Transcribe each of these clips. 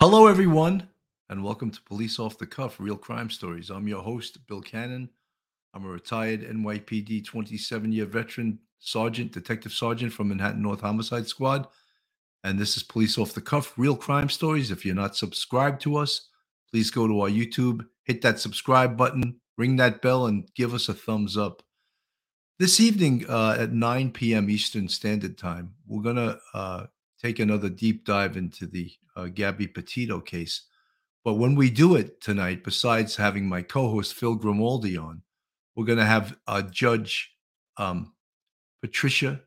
Hello, everyone, and welcome to Police Off the Cuff, Real Crime Stories. I'm your host, Bill Cannon. I'm a retired NYPD 27-year veteran sergeant, detective sergeant from Manhattan North Homicide Squad. And this is Police Off the Cuff, Real Crime Stories. If you're not subscribed to us, please go to our YouTube, hit that subscribe button, ring that bell, and give us a thumbs up. This evening at 9 p.m. Eastern Standard Time, we're going to take another deep dive into the Gabby Petito case. But when we do it tonight, besides having my co-host Phil Grimaldi on, we're going to have Judge Patricia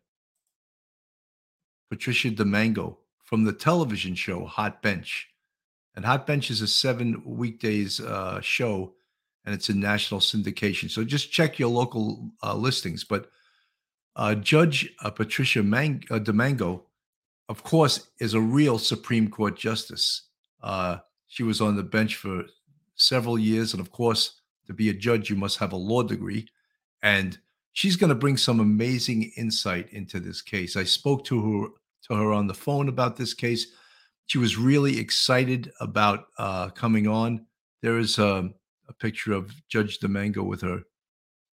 DiMango from the television show Hot Bench. And Hot Bench is a 7 weekdays show, and it's in national syndication. So just check your local listings. But Judge Patricia DiMango, of course, is a real Supreme Court justice. She was on the bench for several years. And of course, to be a judge, you must have a law degree. And she's going to bring some amazing insight into this case. I spoke to her on the phone about this case. She was really excited about coming on. There is a picture of Judge DiMango with her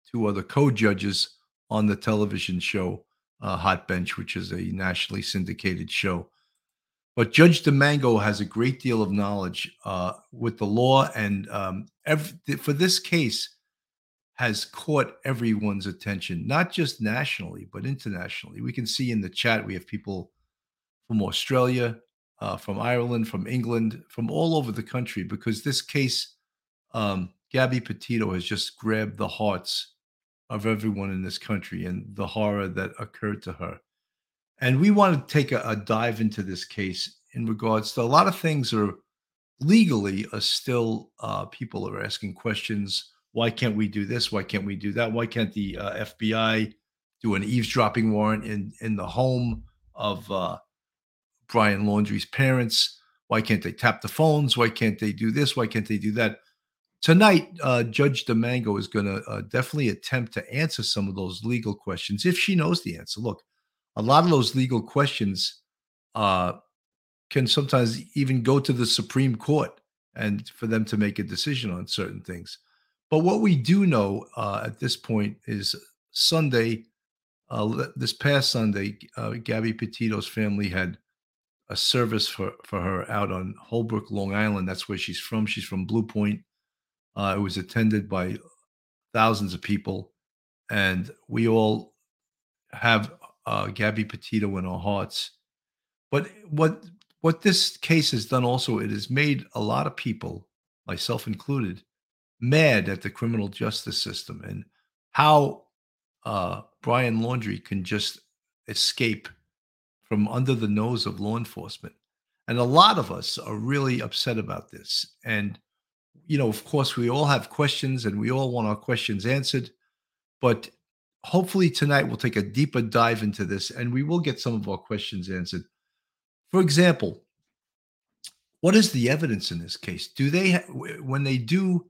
two other co-judges on the television show Hot Bench, which is a nationally syndicated show. But Judge DiMango has a great deal of knowledge with the law, and for this case has caught everyone's attention, not just nationally, but internationally. We can see in the chat we have people from Australia, from Ireland, from England, from all over the country, because this case, Gabby Petito, has just grabbed the hearts of everyone in this country and the horror that occurred to her. And we want to take a dive into this case in regards to a lot of things are legally are still people are asking questions. Why can't we do this? Why can't we do that? Why can't the FBI do an eavesdropping warrant in the home of Brian Laundrie's parents? Why can't they tap the phones? Why can't they do this? Why can't they do that? Tonight, Judge DiMango is going to definitely attempt to answer some of those legal questions if she knows the answer. Look, a lot of those legal questions can sometimes even go to the Supreme Court and for them to make a decision on certain things. But what we do know at this point is Sunday, this past Sunday, Gabby Petito's family had a service for her out on Holbrook, Long Island. That's where she's from. She's from Blue Point. It was attended by thousands of people, and we all have Gabby Petito in our hearts. But what this case has done also, it has made a lot of people, myself included, mad at the criminal justice system and how Brian Laundrie can just escape from under the nose of law enforcement. And a lot of us are really upset about this. And you know, of course, we all have questions and we all want our questions answered. But hopefully tonight we'll take a deeper dive into this and we will get some of our questions answered. For example, what is the evidence in this case? Do they, when they do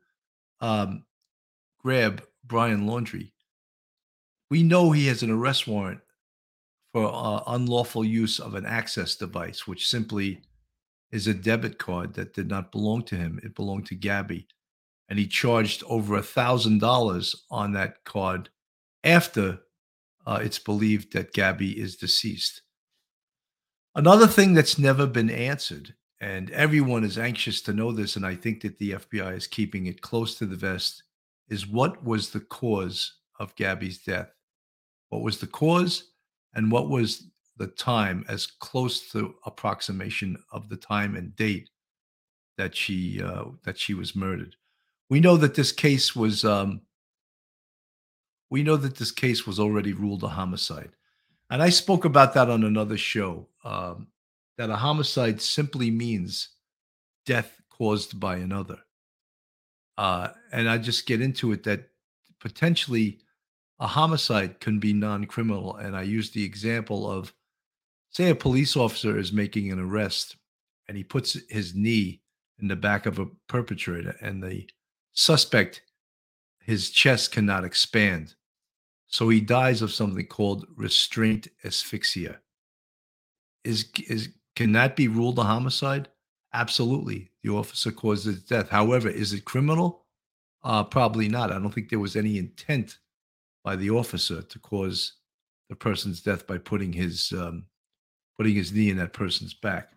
grab Brian Laundrie, we know he has an arrest warrant for unlawful use of an access device, which simply is a debit card that did not belong to him. It belonged to Gabby. And he charged over $1,000 on that card after it's believed that Gabby is deceased. Another thing that's never been answered, and everyone is anxious to know this, and I think that the FBI is keeping it close to the vest, is what was the cause of Gabby's death? What was the cause, and what was the time, as close to approximation of the time and date that she was murdered. We know that this case was already ruled a homicide, and I spoke about that on another show. That a homicide simply means death caused by another, and I just get into it that potentially a homicide can be non-criminal, and I use the example of, say a police officer is making an arrest and he puts his knee in the back of a perpetrator and the suspect, his chest cannot expand. So he dies of something called restraint asphyxia. Can that be ruled a homicide? Absolutely, the officer caused his death. However, is it criminal? Probably not. I don't think there was any intent by the officer to cause the person's death by putting his knee in that person's back.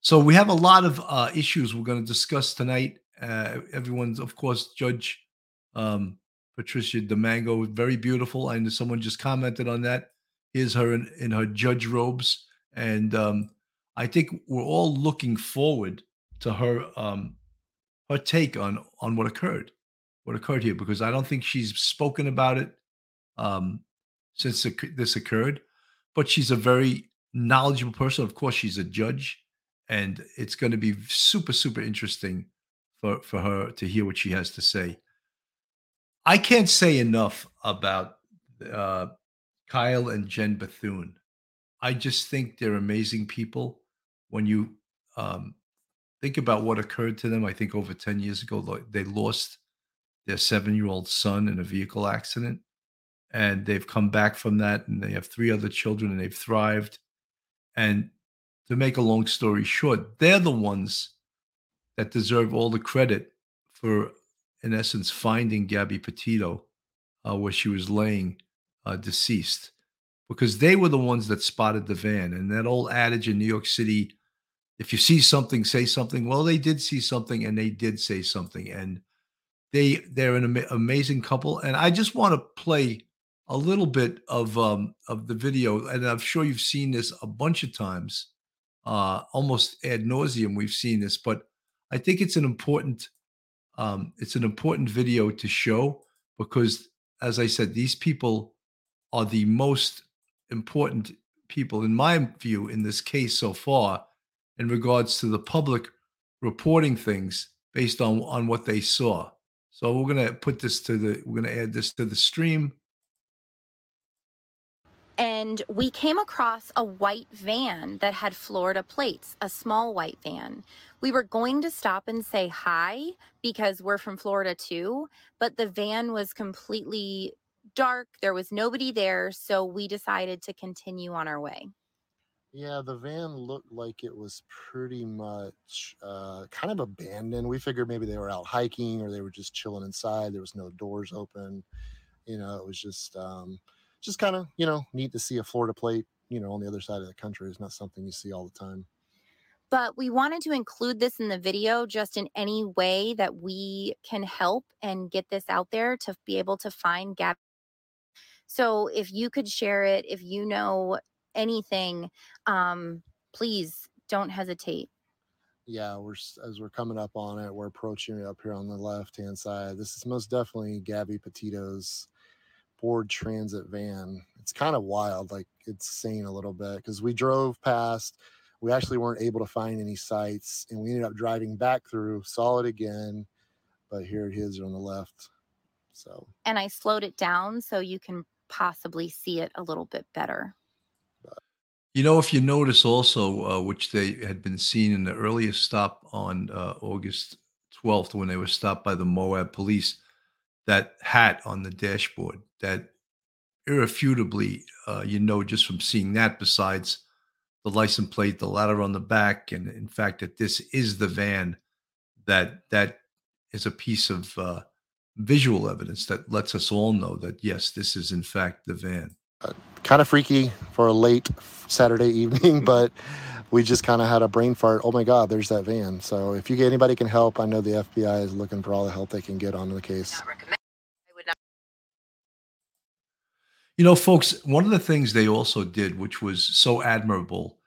So we have a lot of issues we're going to discuss tonight. Everyone's, of course, Judge Patricia DiMango, very beautiful. I know someone just commented on that. Here's her in her judge robes. And I think we're all looking forward to her her take on what occurred here, because I don't think she's spoken about it since this occurred. But she's a very knowledgeable person. Of course, she's a judge. And it's going to be super, super interesting for her to hear what she has to say. I can't say enough about Kyle and Jen Bethune. I just think they're amazing people. When you think about what occurred to them, I think over 10 years ago, they lost their 7-year-old son in a vehicle accident. And they've come back from that, and they have 3 other children, and they've thrived. And to make a long story short, they're the ones that deserve all the credit for, in essence, finding Gabby Petito where she was laying deceased, because they were the ones that spotted the van. And that old adage in New York City, if you see something, say something. Well, they did see something, and they did say something. And they're an amazing couple. And I just want to play a little bit of the video, and I'm sure you've seen this a bunch of times. Almost ad nauseum, we've seen this, but I think it's an important video to show, because, as I said, these people are the most important people, in my view, in this case so far, in regards to the public reporting things based on what they saw. So we're going to add this to the stream. And we came across a white van that had Florida plates, a small white van. We were going to stop and say hi because we're from Florida too, but the van was completely dark. There was nobody there, so we decided to continue on our way. Yeah, the van looked like it was pretty much kind of abandoned. We figured maybe they were out hiking or they were just chilling inside. There was no doors open. You know, it was just kind of, you know, neat to see a Florida plate, you know, on the other side of the country. It's not something you see all the time. But we wanted to include this in the video just in any way that we can help and get this out there to be able to find Gabby. So if you could share it, if you know anything, please don't hesitate. Yeah, as we're coming up on it, we're approaching it up here on the left-hand side. This is most definitely Gabby Petito's Ford Transit van. It's kind of wild, like it's sane a little bit, because we drove past, we actually weren't able to find any sites, and we ended up driving back through, saw it again, but here it is on the left. So, and I slowed it down so you can possibly see it a little bit better. You know, if you notice also, which they had been seen in the earliest stop on August 12th when they were stopped by the Moab police, that hat on the dashboard, that irrefutably, you know, just from seeing that, besides the license plate, the ladder on the back, and in fact that this is the van, that is a piece of visual evidence that lets us all know that, yes, this is in fact the van. Kind of freaky for a late Saturday evening, but we just kind of had a brain fart. Oh my God, there's that van. So if anybody can help, I know the FBI is looking for all the help they can get on the case. You know, folks, one of the things they also did, which was so admirable,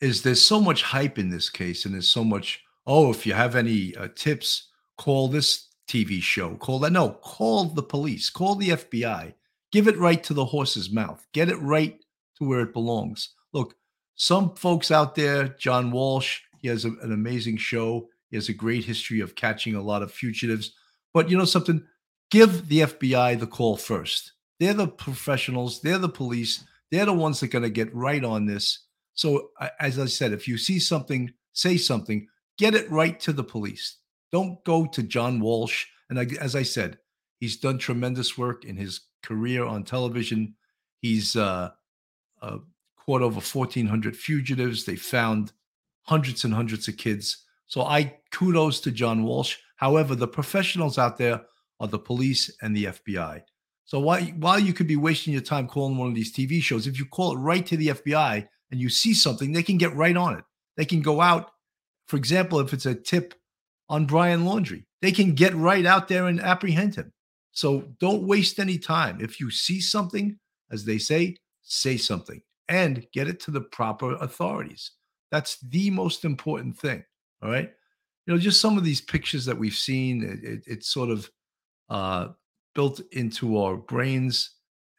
is there's so much hype in this case, and there's so much, oh, if you have any tips, call this TV show, call that. No, call the police, call the FBI, give it right to the horse's mouth, get it right to where it belongs. Look, some folks out there, John Walsh, he has an amazing show. He has a great history of catching a lot of fugitives. But you know something? Give the FBI the call first. They're the professionals. They're the police. They're the ones that are going to get right on this. So as I said, if you see something, say something, get it right to the police. Don't go to John Walsh. And as I said, he's done tremendous work in his career on television. He's caught over 1,400 fugitives. They found hundreds and hundreds of kids. So I kudos to John Walsh. However, the professionals out there are the police and the FBI. So while you could be wasting your time calling one of these TV shows, if you call it right to the FBI and you see something, they can get right on it. They can go out. For example, if it's a tip on Brian Laundrie, they can get right out there and apprehend him. So don't waste any time. If you see something, as they say something and get it to the proper authorities. That's the most important thing. All right. You know, just some of these pictures that we've seen, it's sort of built into our brains.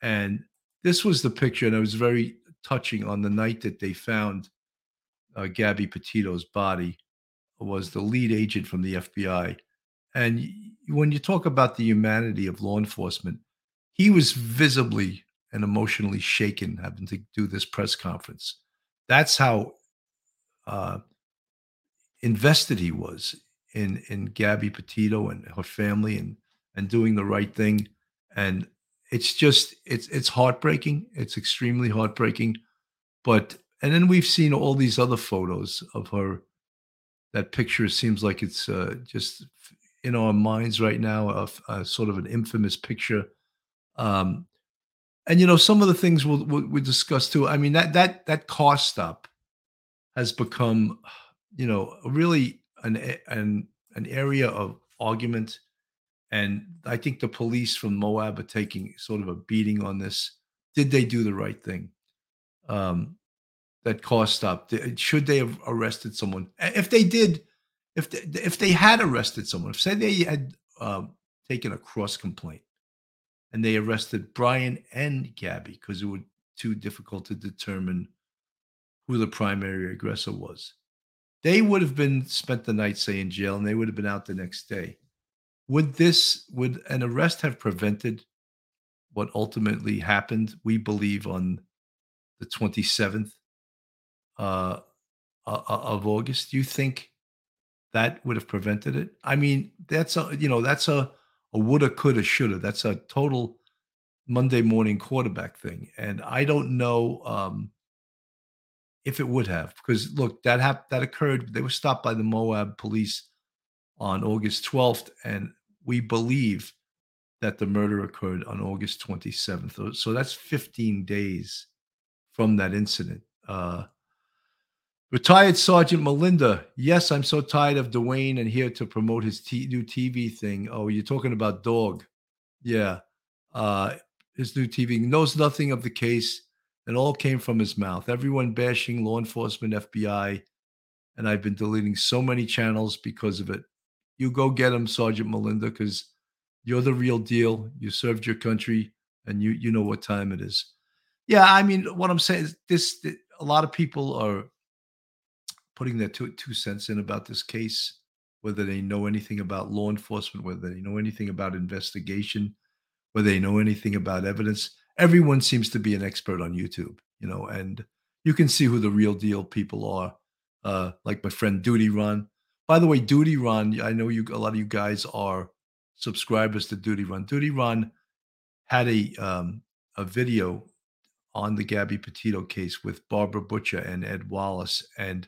And this was the picture, and it was very touching on the night that they found Gabby Petito's body, who was the lead agent from the FBI. And when you talk about the humanity of law enforcement, he was visibly and emotionally shaken having to do this press conference. That's how invested he was in Gabby Petito and her family and doing the right thing. And it's just, it's heartbreaking. It's extremely heartbreaking. But, and then we've seen all these other photos of her. That picture seems like it's just in our minds right now, a sort of an infamous picture. And, you know, some of the things we'll discuss too. I mean, that car stop has become, you know, really an area of argument. And I think the police from Moab are taking sort of a beating on this. Did they do the right thing? That car stop. Should they have arrested someone? If they did, if they had arrested someone, if say they had taken a cross complaint, and they arrested Brian and Gabby because it was too difficult to determine who the primary aggressor was. They would have been spent the night, say, in jail, and they would have been out the next day. Would an arrest have prevented what ultimately happened, we believe, on the 27th of August? Do you think that would have prevented it? I mean, that's a woulda, coulda, shoulda. That's a total Monday morning quarterback thing. And I don't know if it would have. Because, look, that occurred. They were stopped by the Moab police on August 12th. And we believe that the murder occurred on August 27th. So that's 15 days from that incident. Retired Sergeant Melinda, yes, I'm so tired of Dwayne and here to promote his new TV thing. Oh, you're talking about Dog. Yeah. His new TV knows nothing of the case. It all came from his mouth. Everyone bashing law enforcement, FBI, and I've been deleting so many channels because of it. You go get him, Sergeant Melinda, because you're the real deal. You served your country, and you know what time it is. Yeah, I mean, what I'm saying is this, a lot of people are putting their two cents in about this case, whether they know anything about law enforcement, whether they know anything about investigation, whether they know anything about evidence. Everyone seems to be an expert on YouTube, you know, and you can see who the real deal people are, like my friend Duty Ron. By the way, Duty Ron, I know a lot of you guys are subscribers to Duty Run. Duty Ron had a video on the Gabby Petito case with Barbara Butcher and Ed Wallace, and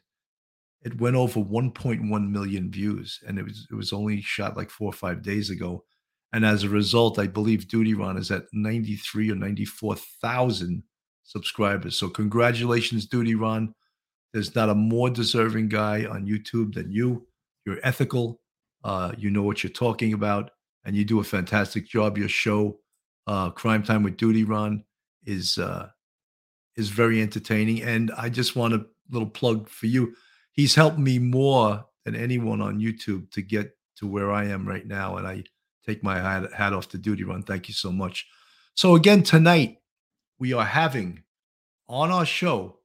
it went over 1.1 million views, and it was only shot like 4 or 5 days ago. And as a result, I believe Duty Ron is at 93 or 94,000 subscribers. So congratulations, Duty Ron. There's not a more deserving guy on YouTube than you. You're ethical. You know what you're talking about, and you do a fantastic job. Your show, Crime Time with Duty Ron, is very entertaining. And I just want a little plug for you. He's helped me more than anyone on YouTube to get to where I am right now. And I take my hat off to Duty Run. Thank you so much. So again, tonight we are having on our show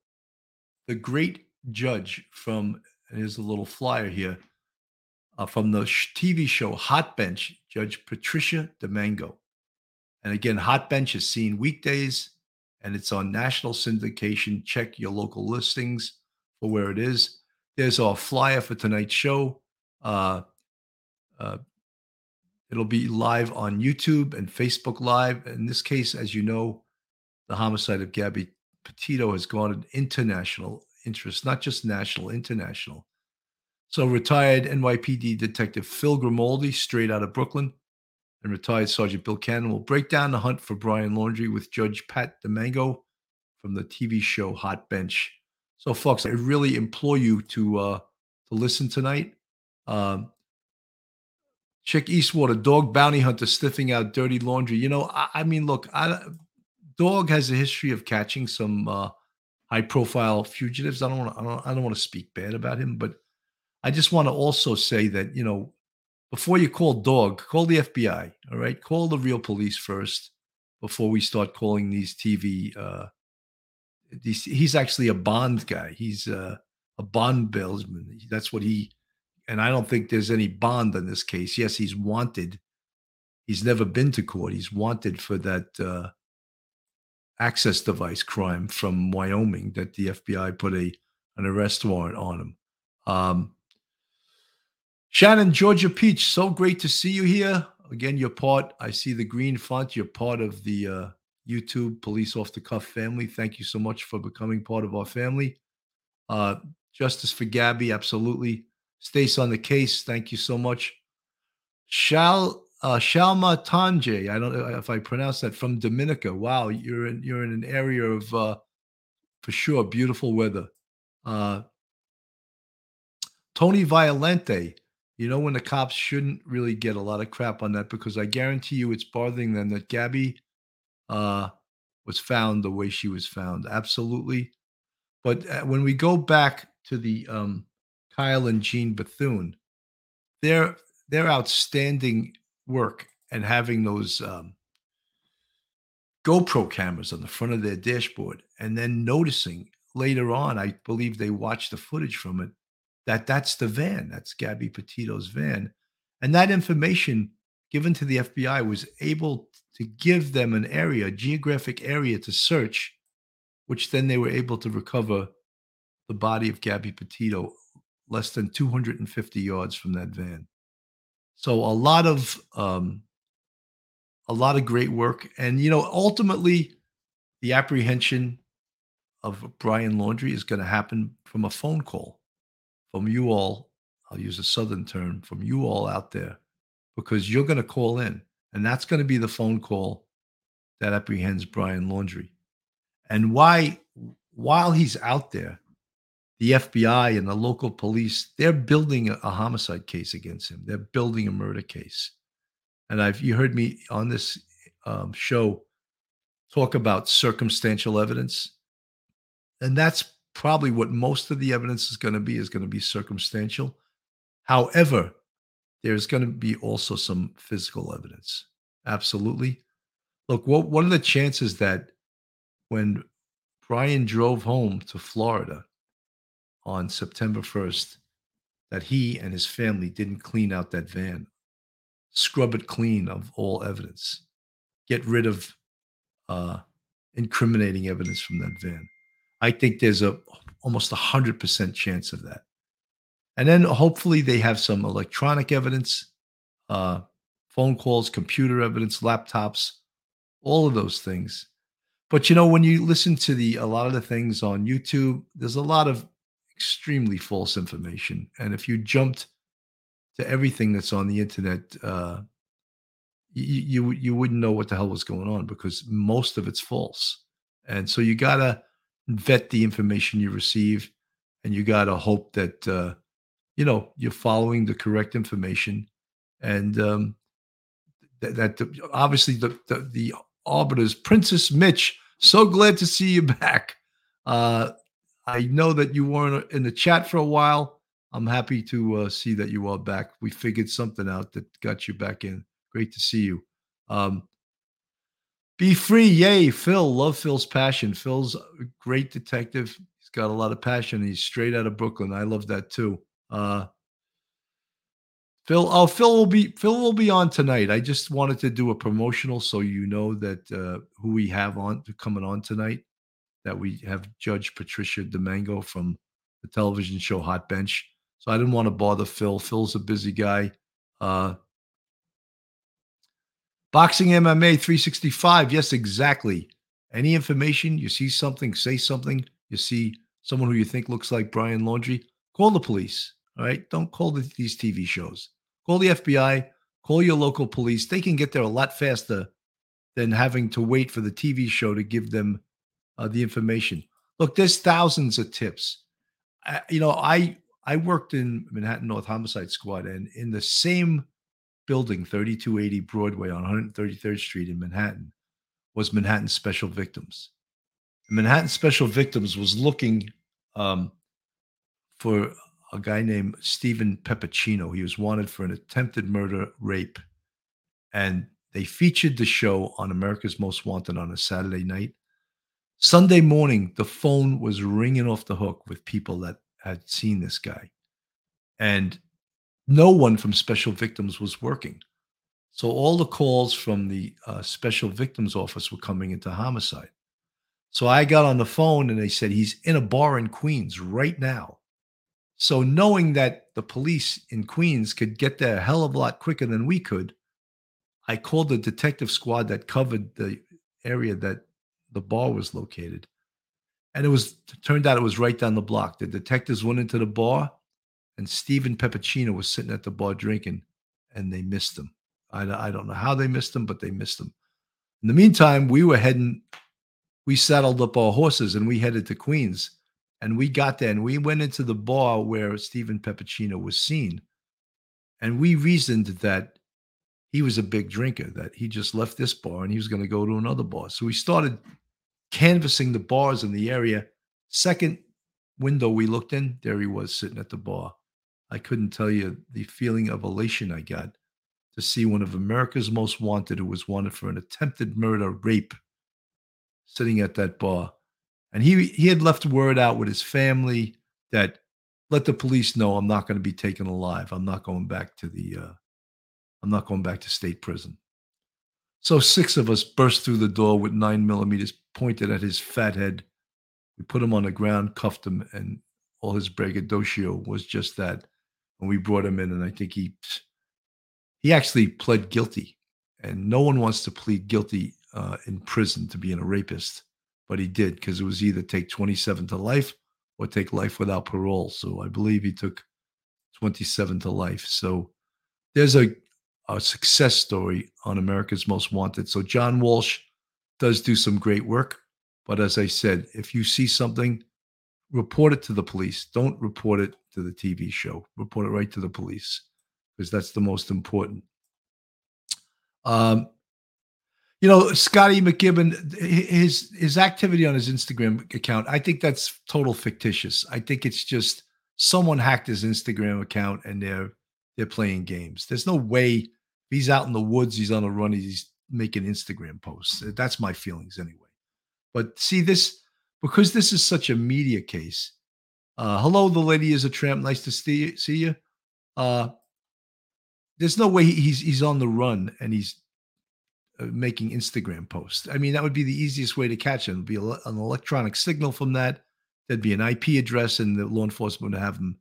the great judge from, and here's a little flyer here, from the TV show Hot Bench, Judge Patricia DiMango. And again, Hot Bench is seen weekdays, and it's on national syndication. Check your local listings for where it is. There's our flyer for tonight's show. It'll be live on YouTube and Facebook Live. In this case, as you know, the homicide of Gabby Petito has garnered international interest, not just national, international. So retired NYPD Detective Phil Grimaldi, straight out of Brooklyn, and retired Sergeant Bill Cannon will break down the hunt for Brian Laundrie with Judge Pat DiMango from the TV show Hot Bench. So, folks, I really implore you to listen tonight. Chick Eastwater, dog bounty hunter sniffing out dirty laundry. You know, I mean, look, dog has a history of catching some high-profile fugitives. I don't want to speak bad about him, but I just want to also say that, you know, before you call dog, call the FBI. All right, call the real police first before we start calling these TV. He's actually a bond guy. He's a bond billsman. That's what he. And I don't think there's any bond in this case. Yes, he's wanted. He's never been to court. He's wanted for that access device crime from Wyoming that the FBI put an arrest warrant on him. Shannon, Georgia Peach, so great to see you here. Again, you're part, I see the green font, you're part of the YouTube Police Off the Cuff family. Thank you so much for becoming part of our family. Justice for Gabby, absolutely. Stace on the case, thank you so much. Shalma Tanje, I don't know if I pronounce that, from Dominica. Wow, you're in an area of, for sure, beautiful weather. Tony Violente, you know, when the cops shouldn't really get a lot of crap on that, because I guarantee you it's bothering them that Gabby was found the way she was found. Absolutely. But when we go back to the Kyle and Jean Bethune, their outstanding work and having those GoPro cameras on the front of their dashboard, and then noticing later on, I believe they watched the footage from it, that's the van. That's Gabby Petito's van. And that information given to the FBI was able to give them an area, a geographic area to search, which then they were able to recover the body of Gabby Petito less than 250 yards from that van. So a lot of great work. And, you know, ultimately the apprehension of Brian Laundrie is going to happen from a phone call from you all. I'll use a Southern term, from you all out there, because you're going to call in, and that's going to be the phone call that apprehends Brian Laundrie. And while he's out there, the FBI and the local police, they're building a homicide case against him. They're building a murder case. And you heard me on this show talk about circumstantial evidence. And that's probably what most of the evidence is going to be circumstantial. However, there's going to be also some physical evidence. Absolutely. Look, what are the chances that when Brian drove home to Florida on September 1st, that he and his family didn't clean out that van, scrub it clean of all evidence, get rid of incriminating evidence from that van? I think there's almost 100% chance of that. And then hopefully they have some electronic evidence, phone calls, computer evidence, laptops, all of those things. But, you know, when you listen to a lot of the things on YouTube, there's a lot of extremely false information. And if you jumped to everything that's on the internet, you wouldn't know what the hell was going on, because most of it's false. And so you got to vet the information you receive, and you got to hope that, you know, you're following the correct information. And obviously the Arbiter's Princess Mitch, so glad to see you back. I know that you weren't in the chat for a while. I'm happy to see that you are back. We figured something out that got you back in. Great to see you. Be free. Yay, Phil. Love Phil's passion. Phil's a great detective. He's got a lot of passion. He's straight out of Brooklyn. I love that too. Phil will be on tonight. I just wanted to do a promotional so you know that who we have on coming on tonight. That we have Judge Patricia DiMango from the television show Hot Bench. So I didn't want to bother Phil. Phil's a busy guy. Boxing MMA 365. Yes, exactly. Any information, you see something, say something, you see someone who you think looks like Brian Laundrie, call the police. All right. Don't call these TV shows. Call the FBI. Call your local police. They can get there a lot faster than having to wait for the TV show to give them the information. Look, there's thousands of tips. I worked in Manhattan North Homicide Squad, and in the same building, 3280 Broadway on 133rd Street in Manhattan, was Manhattan Special Victims. And Manhattan Special Victims was looking for a guy named Stephen Peppuccino. He was wanted for an attempted murder rape. And they featured the show on America's Most Wanted on a Saturday night. Sunday morning, the phone was ringing off the hook with people that had seen this guy. And no one from Special Victims was working. So all the calls from the Special Victims office were coming into homicide. So I got on the phone and they said, he's in a bar in Queens right now. So knowing that the police in Queens could get there a hell of a lot quicker than we could, I called the detective squad that covered the area that the bar was located. And it turned out it was right down the block. The detectives went into the bar and Stephen Peppuccino was sitting at the bar drinking, and they missed him. I don't know how they missed him, but they missed him. In the meantime, we saddled up our horses and we headed to Queens. And we got there and we went into the bar where Stephen Peppuccino was seen. And we reasoned that he was a big drinker, that he just left this bar and he was going to go to another bar. So we started canvassing the bars in the area. Second window we looked in, there he was sitting at the bar. I couldn't tell you the feeling of elation I got to see one of America's Most Wanted, who was wanted for an attempted murder rape, sitting at that bar. And he had left word out with his family that, let the police know I'm not going to be taken alive. I'm not going back to state prison. So six of us burst through the door with 9mm pointed at his fat head. We put him on the ground, cuffed him, and all his braggadocio was just that. And we brought him in, and I think he actually pled guilty. And no one wants to plead guilty in prison to being a rapist. But he did, because it was either take 27 to life or take life without parole. So I believe he took 27 to life. So there's a success story on America's Most Wanted. So John Walsh does some great work. But as I said, if you see something, report it to the police. Don't report it to the TV show. Report it right to the police, because that's the most important. Scotty McGibbon, his activity on his Instagram account, I think that's total fictitious. I think it's just someone hacked his Instagram account and they're playing games. There's no way he's out in the woods, he's on a run, he's making Instagram posts. That's my feelings anyway. But see this, because this is such a media case. Hello, the lady is a tramp. Nice to see you. There's no way he's on the run and he's making Instagram posts. I mean, that would be the easiest way to catch him. It would be an electronic signal from that. There'd be an IP address, and the law enforcement would have him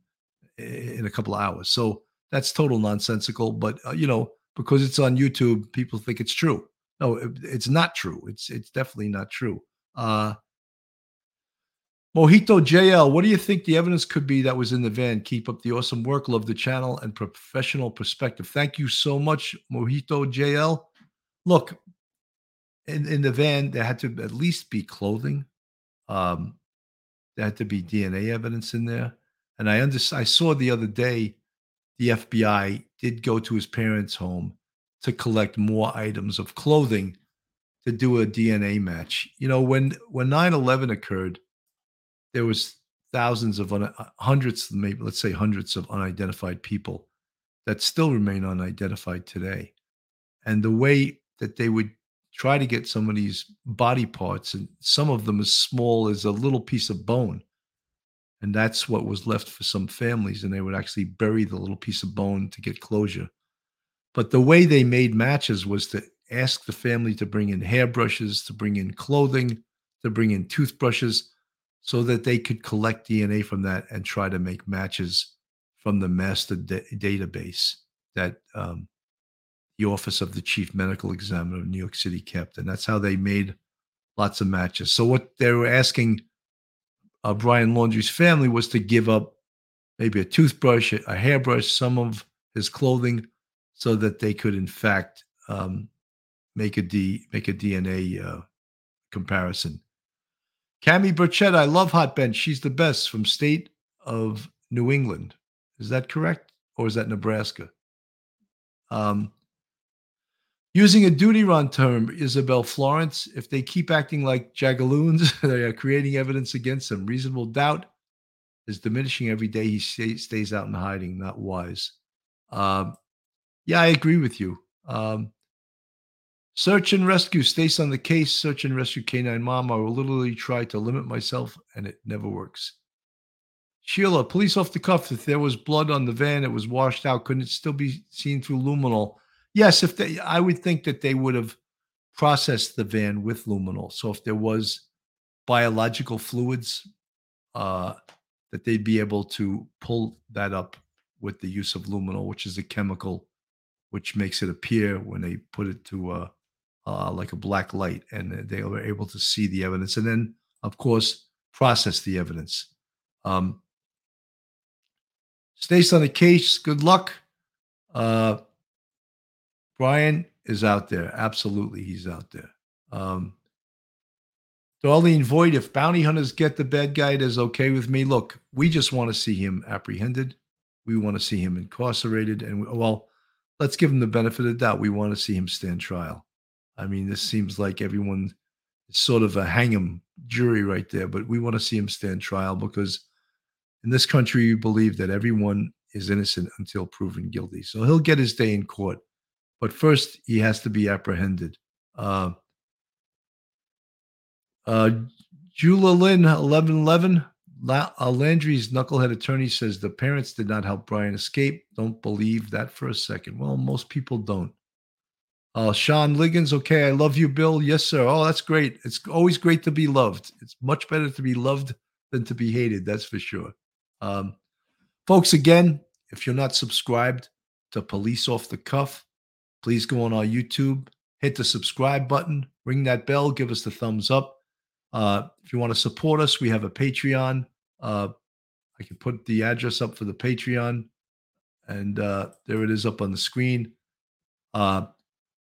in a couple of hours. So that's total nonsensical. But because it's on YouTube, people think it's true. No, it's not true. It's definitely not true. Mojito JL, what do you think the evidence could be that was in the van? Keep up the awesome work. Love the channel and professional perspective. Thank you so much, Mojito JL. Look, in the van, there had to at least be clothing. There had to be DNA evidence in there. And I saw the other day the FBI did go to his parents' home to collect more items of clothing to do a DNA match. When 9/11 occurred, there was hundreds of unidentified people that still remain unidentified today. And the way that they would try to get some of these body parts, and some of them as small as a little piece of bone. And that's what was left for some families. And they would actually bury the little piece of bone to get closure. But the way they made matches was to ask the family to bring in hairbrushes, to bring in clothing, to bring in toothbrushes, so that they could collect DNA from that and try to make matches from the master database that the office of the chief medical examiner of New York City kept. And that's how they made lots of matches. So what they were asking Brian Laundrie's family was to give up maybe a toothbrush, a hairbrush, some of his clothing, so that they could, in fact, make a DNA comparison. Cami Burchett, I love Hot Bench. She's the best, from state of New England. Is that correct? Or is that Nebraska? Using a duty run term, Isabel Florence, if they keep acting like jagaloons, they are creating evidence against them. Reasonable doubt is diminishing every day. He stays out in hiding, not wise. Yeah, I agree with you. Search and rescue stays on the case. Search and rescue canine mom. I will literally try to limit myself, and it never works. Sheila, police off the cuff. If there was blood on the van, it was washed out. Couldn't it still be seen through luminol? Yes, if they, I would think that they would have processed the van with luminol. So if there was biological fluids, that they'd be able to pull that up with the use of luminol, which is a chemical which makes it appear when they put it to like a black light, and they were able to see the evidence and then, of course, process the evidence. Stays on the case. Good luck. Brian is out there. Absolutely, he's out there. Darlene Voigt, if bounty hunters get the bad guy, it is okay with me. Look, we just want to see him apprehended. We want to see him incarcerated. And, well, let's give him the benefit of the doubt. We want to see him stand trial. I mean, this seems like everyone, it's sort of a hang 'em jury right there, but we want to see him stand trial, because in this country, we believe that everyone is innocent until proven guilty. So he'll get his day in court. But first, he has to be apprehended. Jula Lynn, 1111, Landry's knucklehead attorney says the parents did not help Brian escape. Don't believe that for a second. Well, most people don't. Sean Liggins, okay, I love you, Bill. Yes, sir. Oh, that's great. It's always great to be loved. It's much better to be loved than to be hated, that's for sure. Folks, again, if you're not subscribed to Police Off the Cuff, please go on our YouTube, hit the subscribe button, ring that bell, give us the thumbs up. If you want to support us, we have a Patreon. I can put the address up for the Patreon, and there it is up on the screen.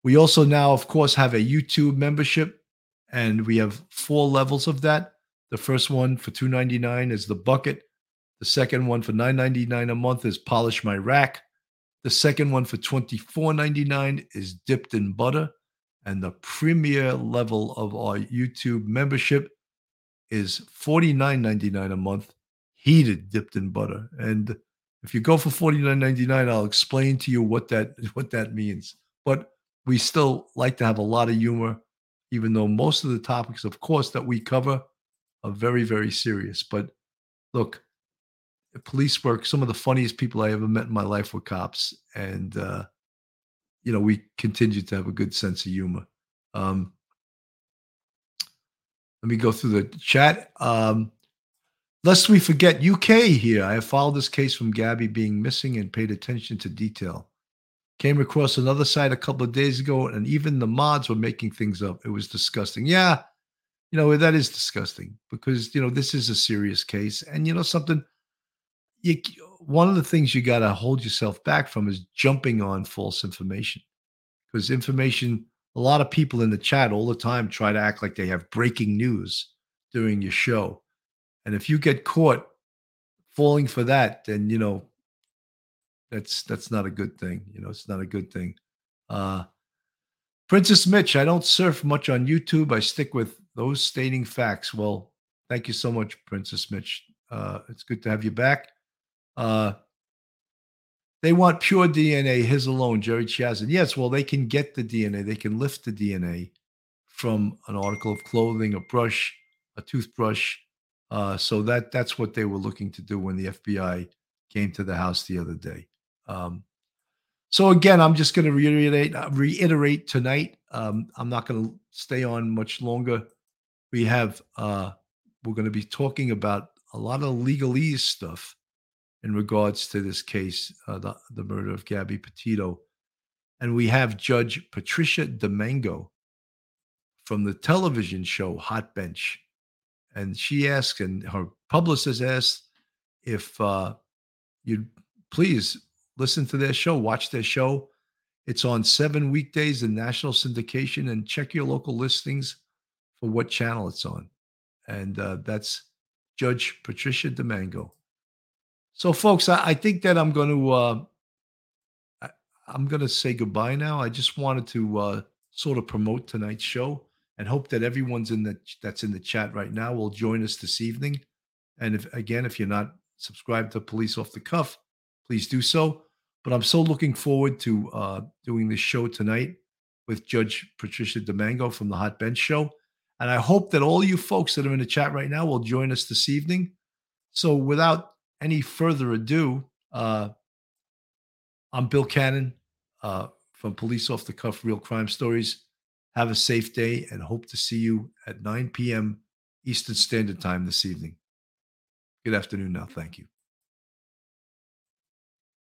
We also now, of course, have a YouTube membership, and we have 4 levels of that. The first one for $2.99 is the bucket. The second one for $9.99 a month is Polish My Rack. The second one for $24.99 is Dipped in Butter. And the premier level of our YouTube membership is $49.99 a month, Heated Dipped in Butter. And if you go for $49.99, I'll explain to you what that means. But we still like to have a lot of humor, even though most of the topics, of course, that we cover are very, very serious. But look, police work, some of the funniest people I ever met in my life were cops. And, you know, we continue to have a good sense of humor. Let me go through the chat. Lest we forget, UK here. I have followed this case from Gabby being missing and paid attention to detail. Came across another site a couple of days ago, and even the mods were making things up. It was disgusting. Yeah, you know, that is disgusting, because, you know, this is a serious case. And, you know, something... one of the things you got to hold yourself back from is jumping on false information, because information, a lot of people in the chat all the time try to act like they have breaking news during your show. And if you get caught falling for that, then, you know, that's not a good thing. You know, it's not a good thing. Princess Mitch, I don't surf much on YouTube. I stick with those stating facts. Well, thank you so much, Princess Mitch. It's good to have you back. They want pure DNA, his alone, Jerry Chiazin. Yes, well, they can get the DNA. They can lift the DNA from an article of clothing, a brush, a toothbrush. So that's what they were looking to do when the FBI came to the house the other day. So again, I'm just going to reiterate tonight. I'm not going to stay on much longer. We're going to be talking about a lot of legalese stuff in regards to this case, the murder of Gabby Petito. And we have Judge Patricia DiMango from the television show Hot Bench. And she asked, and her publicist asked, if you'd please listen to their show, watch their show. It's on 7 weekdays in national syndication, and check your local listings for what channel it's on. And that's Judge Patricia DiMango. So, folks, I think that I'm going to say goodbye now. I just wanted to sort of promote tonight's show and hope that everyone's that's in the chat right now will join us this evening. And if you're not subscribed to Police Off the Cuff, please do so. But I'm so looking forward to doing this show tonight with Judge Patricia DiMango from the Hot Bench Show. And I hope that all you folks that are in the chat right now will join us this evening. So without any further ado, I'm Bill Cannon from Police Off the Cuff Real Crime Stories. Have a safe day and hope to see you at 9 p.m. Eastern Standard Time this evening. Good afternoon now. Thank you.